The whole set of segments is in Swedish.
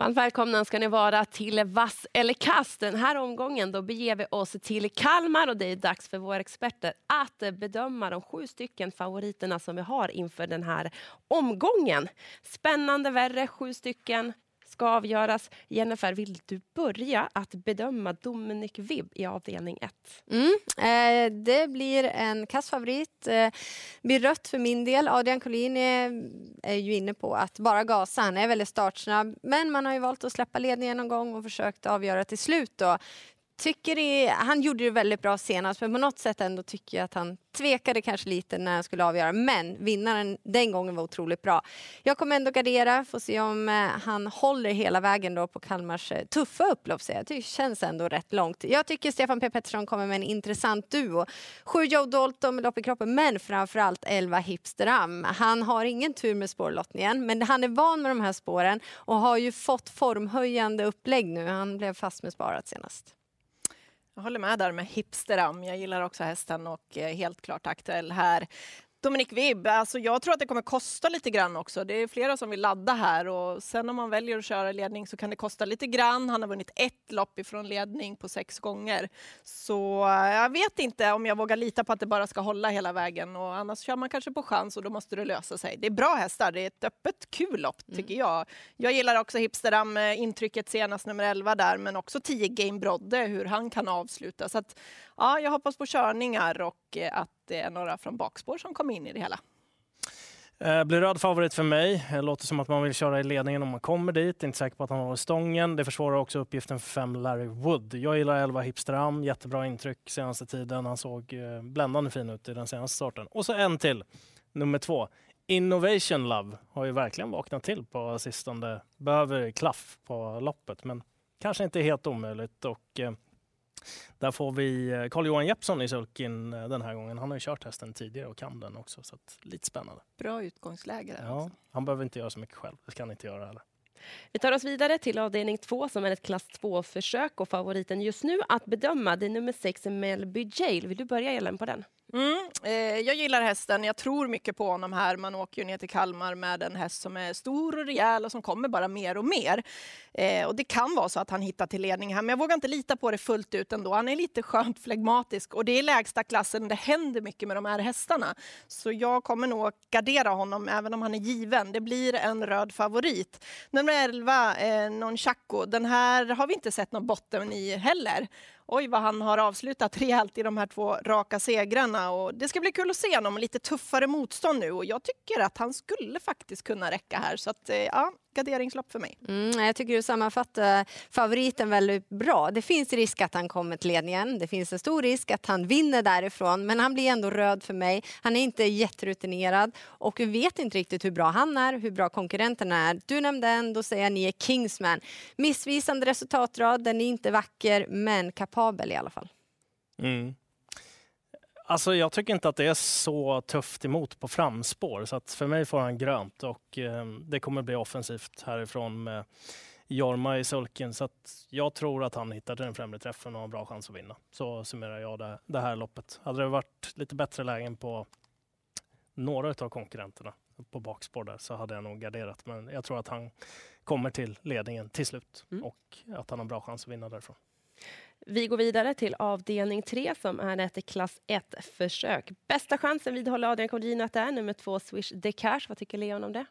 Varmt välkomna ska ni vara till Vass eller Kast. Den här omgången då beger vi oss till Kalmar och det är dags för våra experter att bedöma de 7 stycken favoriterna som vi har inför den här omgången. Spännande värre, 7 stycken ska avgöras. Jennifer, vill du börja att bedöma Dominic Webb i avdelning 1? Det blir en kassfavorit. Blir rött för min del. Adrian Kolgjini är ju inne på att bara gasa. Han är väldigt startsnabb. Men man har ju valt att släppa ledningen någon gång och försökt avgöra till slut då. Han gjorde det väldigt bra senast, men på något sätt ändå tycker jag att han tvekade kanske lite när han skulle avgöra. Men vinnaren den gången var otroligt bra. Jag kommer ändå gardera, får se om han håller hela vägen då på Kalmars tuffa upplopp. Så jag tycker det känns ändå rätt långt. Jag tycker Stefan P. Pettersson kommer med en intressant duo. 7 Joe Dalton med lopp i kroppen, men framförallt 11 Hipstram. Han har ingen tur med spårlottningen, men han är van med de här spåren och har ju fått formhöjande upplägg nu. Han blev fast med sparat senast. Jag håller med där med Hipstram. Jag gillar också hästen och helt klart aktuell här. Dominic Webb, alltså jag tror att det kommer kosta lite grann också. Det är flera som vill ladda här och sen om man väljer att köra ledning så kan det kosta lite grann. Han har vunnit 1 lopp ifrån ledning på 6 gånger. Så jag vet inte om jag vågar lita på att det bara ska hålla hela vägen och annars kör man kanske på chans och då måste det lösa sig. Det är bra hästar, det är ett öppet kul lopp tycker jag. Jag gillar också Hipstram, intrycket senast nummer 11 där, men också 10 Game Brodde, hur han kan avsluta. Så att, ja, jag hoppas på körningar och att det är några från bakspår som kom in i det hela. Blir röd favorit för mig. Det låter som att man vill köra i ledningen om man kommer dit. Inte säker på att han har stången. Det försvårar också uppgiften för 5 Larry Wood. Jag gillar 11 Hipstram. Jättebra intryck senaste tiden. Han såg bländande fin ut i den senaste starten. Och så en till. Nummer 2. Innovation Love har ju verkligen vaknat till på sistone. Behöver klaff på loppet. Men kanske inte helt omöjligt. Och där får vi Carl-Johan Jeppsson i sulkin den här gången. Han har ju kört hästen tidigare och kan den också. Så att, lite spännande. Bra utgångsläge där. Ja, han behöver inte göra så mycket själv. Det ska han inte göra heller. Vi tar oss vidare till avdelning 2 som är ett klass 2-försök. Och favoriten just nu att bedöma det är nummer 6 Melby Jail. Vill du börja Ellen på den? Jag gillar hästen, jag tror mycket på honom här. Man åker ju ner till Kalmar med en häst som är stor och rejäl och som kommer bara mer och mer. Och det kan vara så att han hittar till ledning här, men jag vågar inte lita på det fullt ut ändå. Han är lite skönt flegmatisk och det är lägsta klassen, det händer mycket med de här hästarna. Så jag kommer nog gardera honom även om han är given. Det blir en röd favorit. Nummer 11, Nunchako, den här har vi inte sett någon botten i heller. Oj vad han har avslutat rejält i de här 2 raka segrarna och det ska bli kul att se honom lite tuffare motstånd nu och jag tycker att han skulle faktiskt kunna räcka här så att ja, garderingslopp för mig. Jag tycker du sammanfattar favoriten väldigt bra. Det finns risk att han kommer till ledningen. Det finns en stor risk att han vinner därifrån. Men han blir ändå röd för mig. Han är inte jätterutinerad. Och vi vet inte riktigt hur bra han är. Hur bra konkurrenterna är. Du nämnde en, då säger jag 9 Kingsman. Missvisande resultatrad. Den är inte vacker men kapabel i alla fall. Alltså jag tycker inte att det är så tufft emot på framspår så att för mig får han grönt och det kommer bli offensivt härifrån med Jorma i sulken så att jag tror att han hittar den främre träffen och har en bra chans att vinna. Så summerar jag det här loppet. Hade det varit lite bättre lägen på några av konkurrenterna på bakspår där så hade jag nog garderat men jag tror att han kommer till ledningen till slut och att han har en bra chans att vinna därifrån. Vi går vidare till avdelning 3 som är ett klass 1-försök. Bästa chansen vidhåller Adrian Kordina att det är nummer 2 Swish de Cash. Vad tycker Leon om det?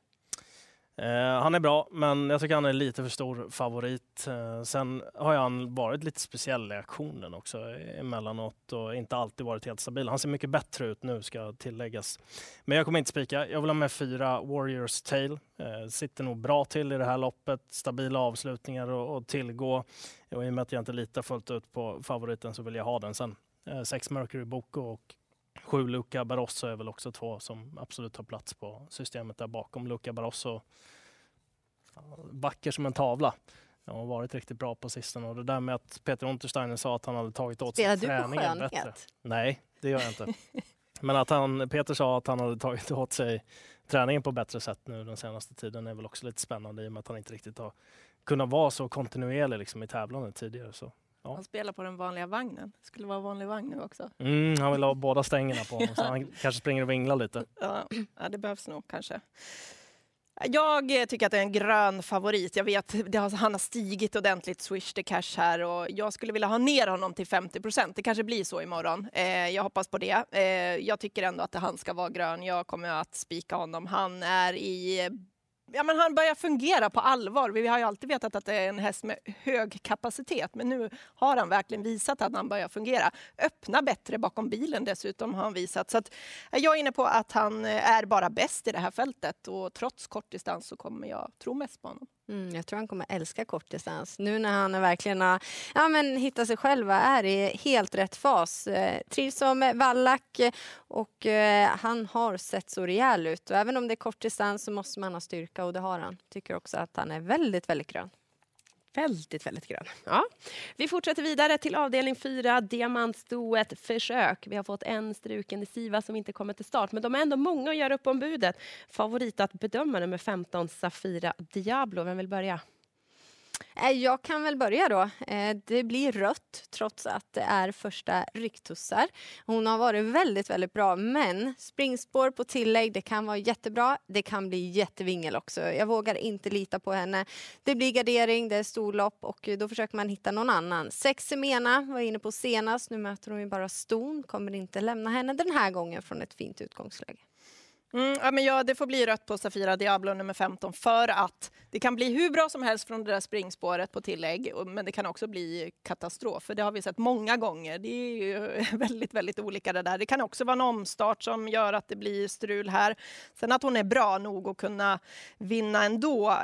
Han är bra, men jag tycker han är lite för stor favorit. Sen har han varit lite speciell i aktionen också emellanåt och inte alltid varit helt stabil. Han ser mycket bättre ut nu, ska tilläggas. Men jag kommer inte spika. Jag vill ha med 4 Warriors Tail. Sitter nog bra till i det här loppet. Stabila avslutningar och tillgå. Och i och med att jag inte litar fullt ut på favoriten så vill jag ha den sen. 6 Mercury Boko och 7 Luka Barossa är väl också 2 som absolut har plats på systemet där bakom. Luka Barossa backar som en tavla. Han har varit riktigt bra på sistone. Och det där med att Peter Untersteiner sa att han hade tagit åt sig träningen bättre. Nej, det gör jag inte. Men att Peter sa att han hade tagit åt sig träningen på bättre sätt nu den senaste tiden är väl också lite spännande i och med att han inte riktigt har kunnat vara så kontinuerlig liksom i tävlandet tidigare så. Ja. Han spelar på den vanliga vagnen. Det skulle vara vanlig vagn nu också. Han vill ha båda stängerna på honom så han kanske springer och vinglar lite. Ja, det behövs nog kanske. Jag tycker att det är en grön favorit. Jag vet att han har stigit ordentligt, Swish de Cash här, och jag skulle vilja ha ner honom till 50%. Det kanske blir så imorgon. Jag hoppas på det. Jag tycker ändå att han ska vara grön. Jag kommer att spika honom. Han är i... Ja, men han börjar fungera på allvar. Vi har ju alltid vetat att det är en häst med hög kapacitet. Men nu har han verkligen visat att han börjar fungera. Öppna bättre bakom bilen dessutom har han visat. Så att jag är inne på att han är bara bäst i det här fältet. Och trots kortdistans så kommer jag tro mest på honom. Jag tror han kommer älska kortdistans. Nu när han verkligen har hittat sig själv, är i helt rätt fas. Trivs som vallack och han har sett så rejäl ut. Och även om det är kortdistans så måste man ha styrka, och det har han. Tycker också att han är väldigt, väldigt grön. Väldigt, väldigt grön. Ja. Vi fortsätter vidare till avdelning 4, diamantstoet försök. Vi har fått en struken i Siva som inte kommer till start. Men de är ändå många att göra upp om budet. Favorit att bedöma nummer 15, Safira Diablo. Vem vill börja? Jag kan väl börja då. Det blir rött trots att det är första ryktussar. Hon har varit väldigt, väldigt bra. Men springspår på tillägg, det kan vara jättebra. Det kan bli jättevingel också. Jag vågar inte lita på henne. Det blir gardering, det är storlopp och då försöker man hitta någon annan. Seximena var inne på senast. Nu möter hon ju bara ston. Kommer inte lämna henne den här gången från ett fint utgångsläge. Det får bli rött på Safira Diablo nummer 15, för att det kan bli hur bra som helst från det där springspåret på tillägg, men det kan också bli katastrof, för det har vi sett många gånger. Det är ju väldigt, väldigt olika det där. Det kan också vara en omstart som gör att det blir strul här. Sen att hon är bra nog att kunna vinna ändå.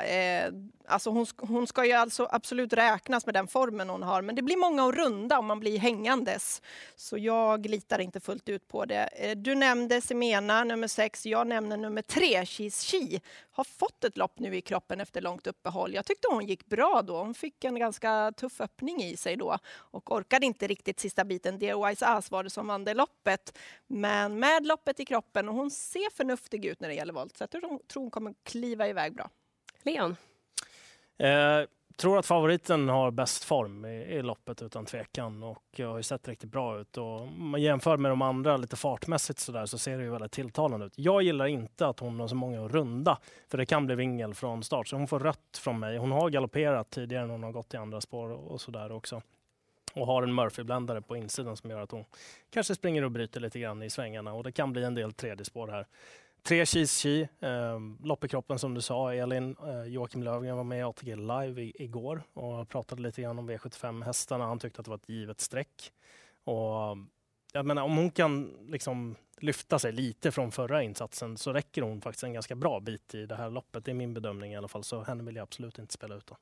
Hon ska ju alltså absolut räknas med den formen hon har, men det blir många att runda om man blir hängandes. Så jag litar inte fullt ut på det. Du nämnde Semena nummer 6. Jag nämner nummer 3, She's She. Har fått ett lopp nu i kroppen efter långt uppehåll. Jag tyckte hon gick bra då. Hon fick en ganska tuff öppning i sig då. Och orkade inte riktigt sista biten. Dear Wise Ass var det som vann det loppet. Men med loppet i kroppen. Och hon ser förnuftig ut när det gäller volt. Så jag tror hon kommer kliva iväg bra. Leon? Tror att favoriten har bäst form i loppet utan tvekan, och jag har ju sett riktigt bra ut, och om man jämför med de andra lite fartmässigt så där, så ser det ju väldigt tilltalande ut. Jag gillar inte att hon har så många att runda, för det kan bli vingel från start, så hon får rött från mig. Hon har galopperat tidigare när hon har gått i andra spår och sådär också, och har en Murphy-bländare på insidan som gör att hon kanske springer och bryter lite grann i svängarna, och det kan bli en del tredje spår här. 3 She's She, lopp i kroppen som du sa, Elin. Joakim Lövgren var med i ATG Live igår och pratade lite grann om V75-hästarna. Han tyckte att det var ett givet streck. Och jag menar, om hon kan liksom lyfta sig lite från förra insatsen så räcker hon faktiskt en ganska bra bit i det här loppet. Det är min bedömning i alla fall, så henne vill jag absolut inte spela ut då.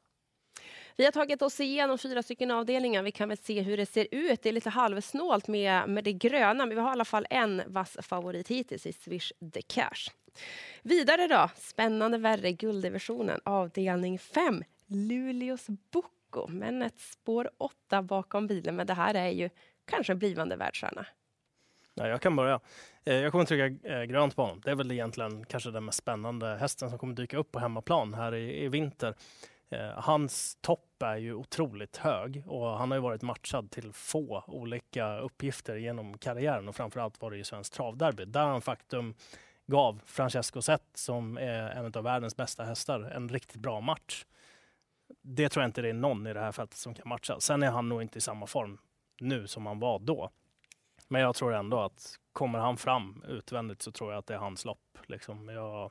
Vi har tagit oss igenom 4 stycken avdelningar. Vi kan väl se hur det ser ut. Det är lite halvsnålt med det gröna. Men vi har i alla fall en vass favorit hittills i Swish de Cash. Vidare då. Spännande värre gulddivisionen. Avdelning 5. Julius Bucco. Men ett spår 8 bakom bilen. Men det här är ju kanske en blivande världsstjärna. Ja, jag kan börja. Jag kommer trycka grönt på honom. Det är väl egentligen kanske den mest spännande hästen som kommer dyka upp på hemmaplan här i vinter. Hans topp är ju otroligt hög, och han har ju varit matchad till få olika uppgifter genom karriären, och framförallt var det ju Svensk Travderby där han faktum gav Francesco Sett, som är en av världens bästa hästar, en riktigt bra match. Det tror jag inte det är någon i det här fältet som kan matcha. Sen är han nog inte i samma form nu som han var då. Men jag tror ändå att kommer han fram utvändigt så tror jag att det är hans lopp. Liksom. Jag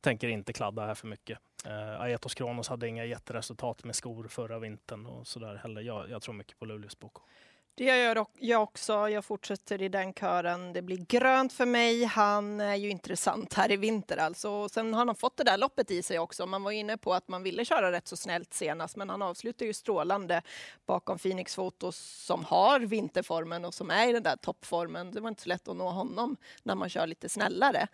tänker inte kladda här för mycket. Aetos Kronos hade inga jätteresultat med skor förra vintern och sådär heller. Jag tror mycket på Julius Bucco. Det gör jag också. Jag fortsätter i den kören. Det blir grönt för mig. Han är ju intressant här i vinter alltså. Och sen har han fått det där loppet i sig också. Man var inne på att man ville köra rätt så snällt senast. Men han avslutar ju strålande bakom Phoenixfotos som har vinterformen och som är i den där toppformen. Det var inte så lätt att nå honom när man kör lite snällare.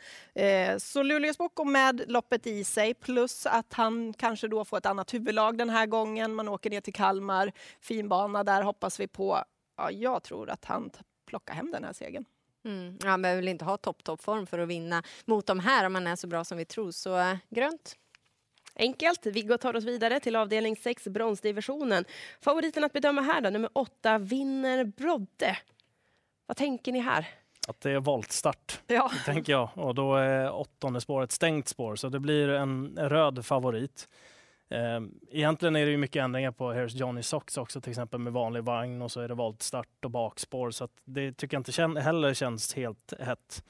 Så Julius Bucco med loppet i sig. Plus att han kanske då får ett annat huvudlag den här gången. Man åker ner till Kalmar. Finbana där hoppas vi på. Ja, jag tror att han plockar hem den här segern. Han behöver väl inte ha toppform för att vinna mot de här om han är så bra som vi tror. Så grönt. Enkelt. Viggo tar oss vidare till avdelning 6, bronsdivisionen. Favoriten att bedöma här då, nummer 8, Vinner Brodde. Vad tänker ni här? Att det är voltstart, ja, tänker jag. Och då är åttonde spåret stängt spår, så det blir en röd favorit. Egentligen är det ju mycket ändringar på Here's Johnny Socks också, till exempel med vanlig vagn och så är det voltstart och bakspår. Så att det tycker jag inte heller känns helt hett.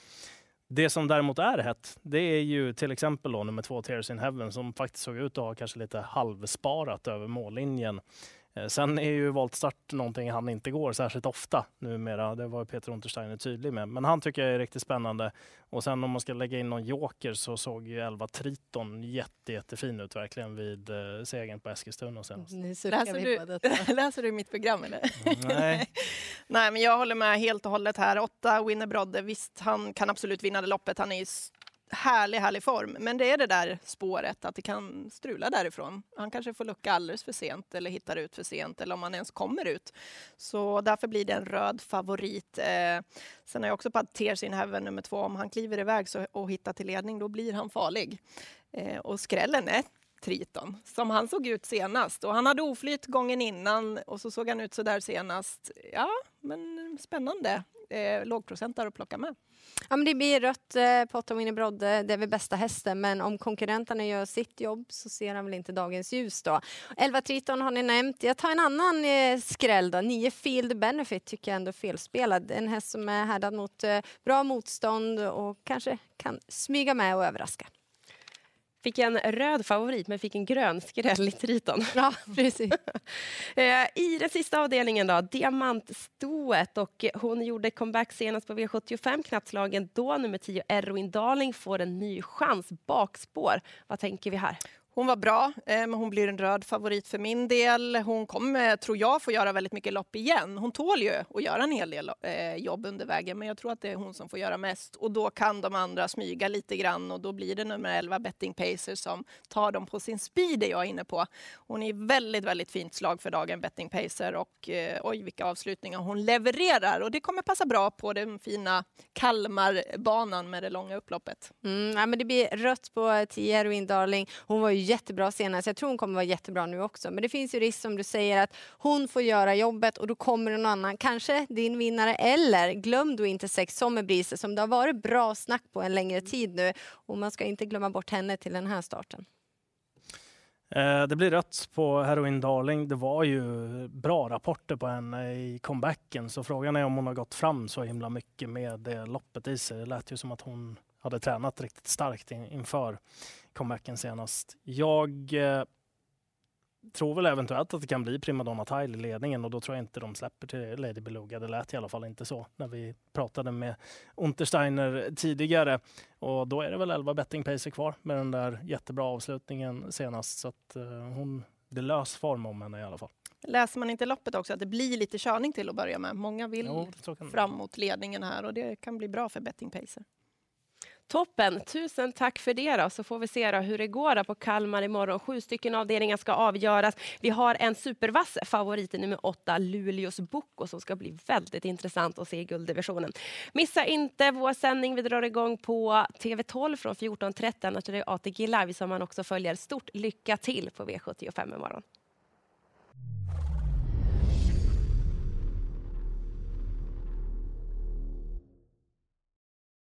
Det som däremot är hett, det är ju till exempel då, nummer 2 Tears in Heaven, som faktiskt såg ut att ha kanske lite halvsparat över mållinjen. Sen är ju voltstart någonting han inte går särskilt ofta numera. Det var Peter Untersteiner tydlig med. Men han tycker jag är riktigt spännande. Och sen om man ska lägga in någon joker så såg ju Elva Triton jättefin ut verkligen vid segern på Eskilstuna senast. Läser du mitt program eller? Nej. Nej, men jag håller med helt och hållet här. 8 Winnerbrodde, visst han kan absolut vinna det loppet. Han är ju härlig form. Men det är det där spåret att det kan strula därifrån. Han kanske får lucka alldeles för sent eller hittar ut för sent eller om han ens kommer ut. Så därför blir det en röd favorit. Sen har jag också på att Tears in Heaven nummer 2. Om han kliver iväg och hittar till ledning, då blir han farlig. Och skrällen är Triton, som han såg ut senast. Och han hade oflytt gången innan och så såg han ut så där senast. Ja, men spännande. Lågprocentar att plocka med. Ja, men det blir rött på 8 Winnerbrodde. Det är väl bästa hästen, men om konkurrenterna gör sitt jobb så ser han väl inte dagens ljus då. 11 Triton har ni nämnt. Jag tar en annan skräll då. 9 Field Benefit tycker jag ändå felspelad. En häst som är härdad mot bra motstånd och kanske kan smyga med och överraska. Fick en röd favorit men fick en grön skräll i Triton. Ja, precis. I den sista avdelningen då, Diamantstoet. Och hon gjorde comeback senast på V75 knappslagen då. Nummer 10 Erwin Darling får en ny chans bakspår. Vad tänker vi här? Hon var bra, men hon blir en röd favorit för min del. Hon kommer, tror jag, få göra väldigt mycket lopp igen. Hon tål ju att göra en hel del jobb under vägen, men jag tror att det är hon som får göra mest. Och då kan de andra smyga lite grann och då blir det nummer 11 Bettingpacer som tar dem på sin speed, det jag är inne på. Hon är väldigt fint slag för dagen, Bettingpacer, och oj vilka avslutningar hon levererar. Och det kommer passa bra på den fina Kalmarbanan med det långa upploppet. Ja, men det blir rött på 10 Erwin Darling. Hon var ju jättebra senast. Jag tror hon kommer vara jättebra nu också. Men det finns ju risk som du säger att hon får göra jobbet och då kommer någon annan. Kanske din vinnare eller glöm du inte 6 Sommerbrise som det har varit bra snack på en längre tid nu. Och man ska inte glömma bort henne till den här starten. Det blir rött på Heroin Darling. Det var ju bra rapporter på henne i comebacken. Så frågan är om hon har gått fram så himla mycket med det loppet i sig. Det lät ju som att hon hade tränat riktigt starkt inför comebacken senast. Jag tror väl eventuellt att det kan bli Primadonna Tile i ledningen och då tror jag inte de släpper till Lady Beluga. Det lät i alla fall inte så när vi pratade med Untersteiner tidigare. Och då är det väl 11 Bettingpacer kvar med den där jättebra avslutningen senast. Så att hon, det lös form om henne i alla fall. Läser man inte loppet också att det blir lite körning till att börja med. Många vill fram mot ledningen här och det kan bli bra för Bettingpacer. Toppen, tusen tack för det då. Så får vi se då hur det går då på Kalmar imorgon. 7 stycken avdelningar ska avgöras. Vi har en supervass favorit i nummer 8, Julius Bucco, som ska bli väldigt intressant att se i gulddivisionen. Missa inte vår sändning. Vi drar igång på TV12 från 14:30. Det är ATG Live som man också följer. Stort lycka till på V75 imorgon.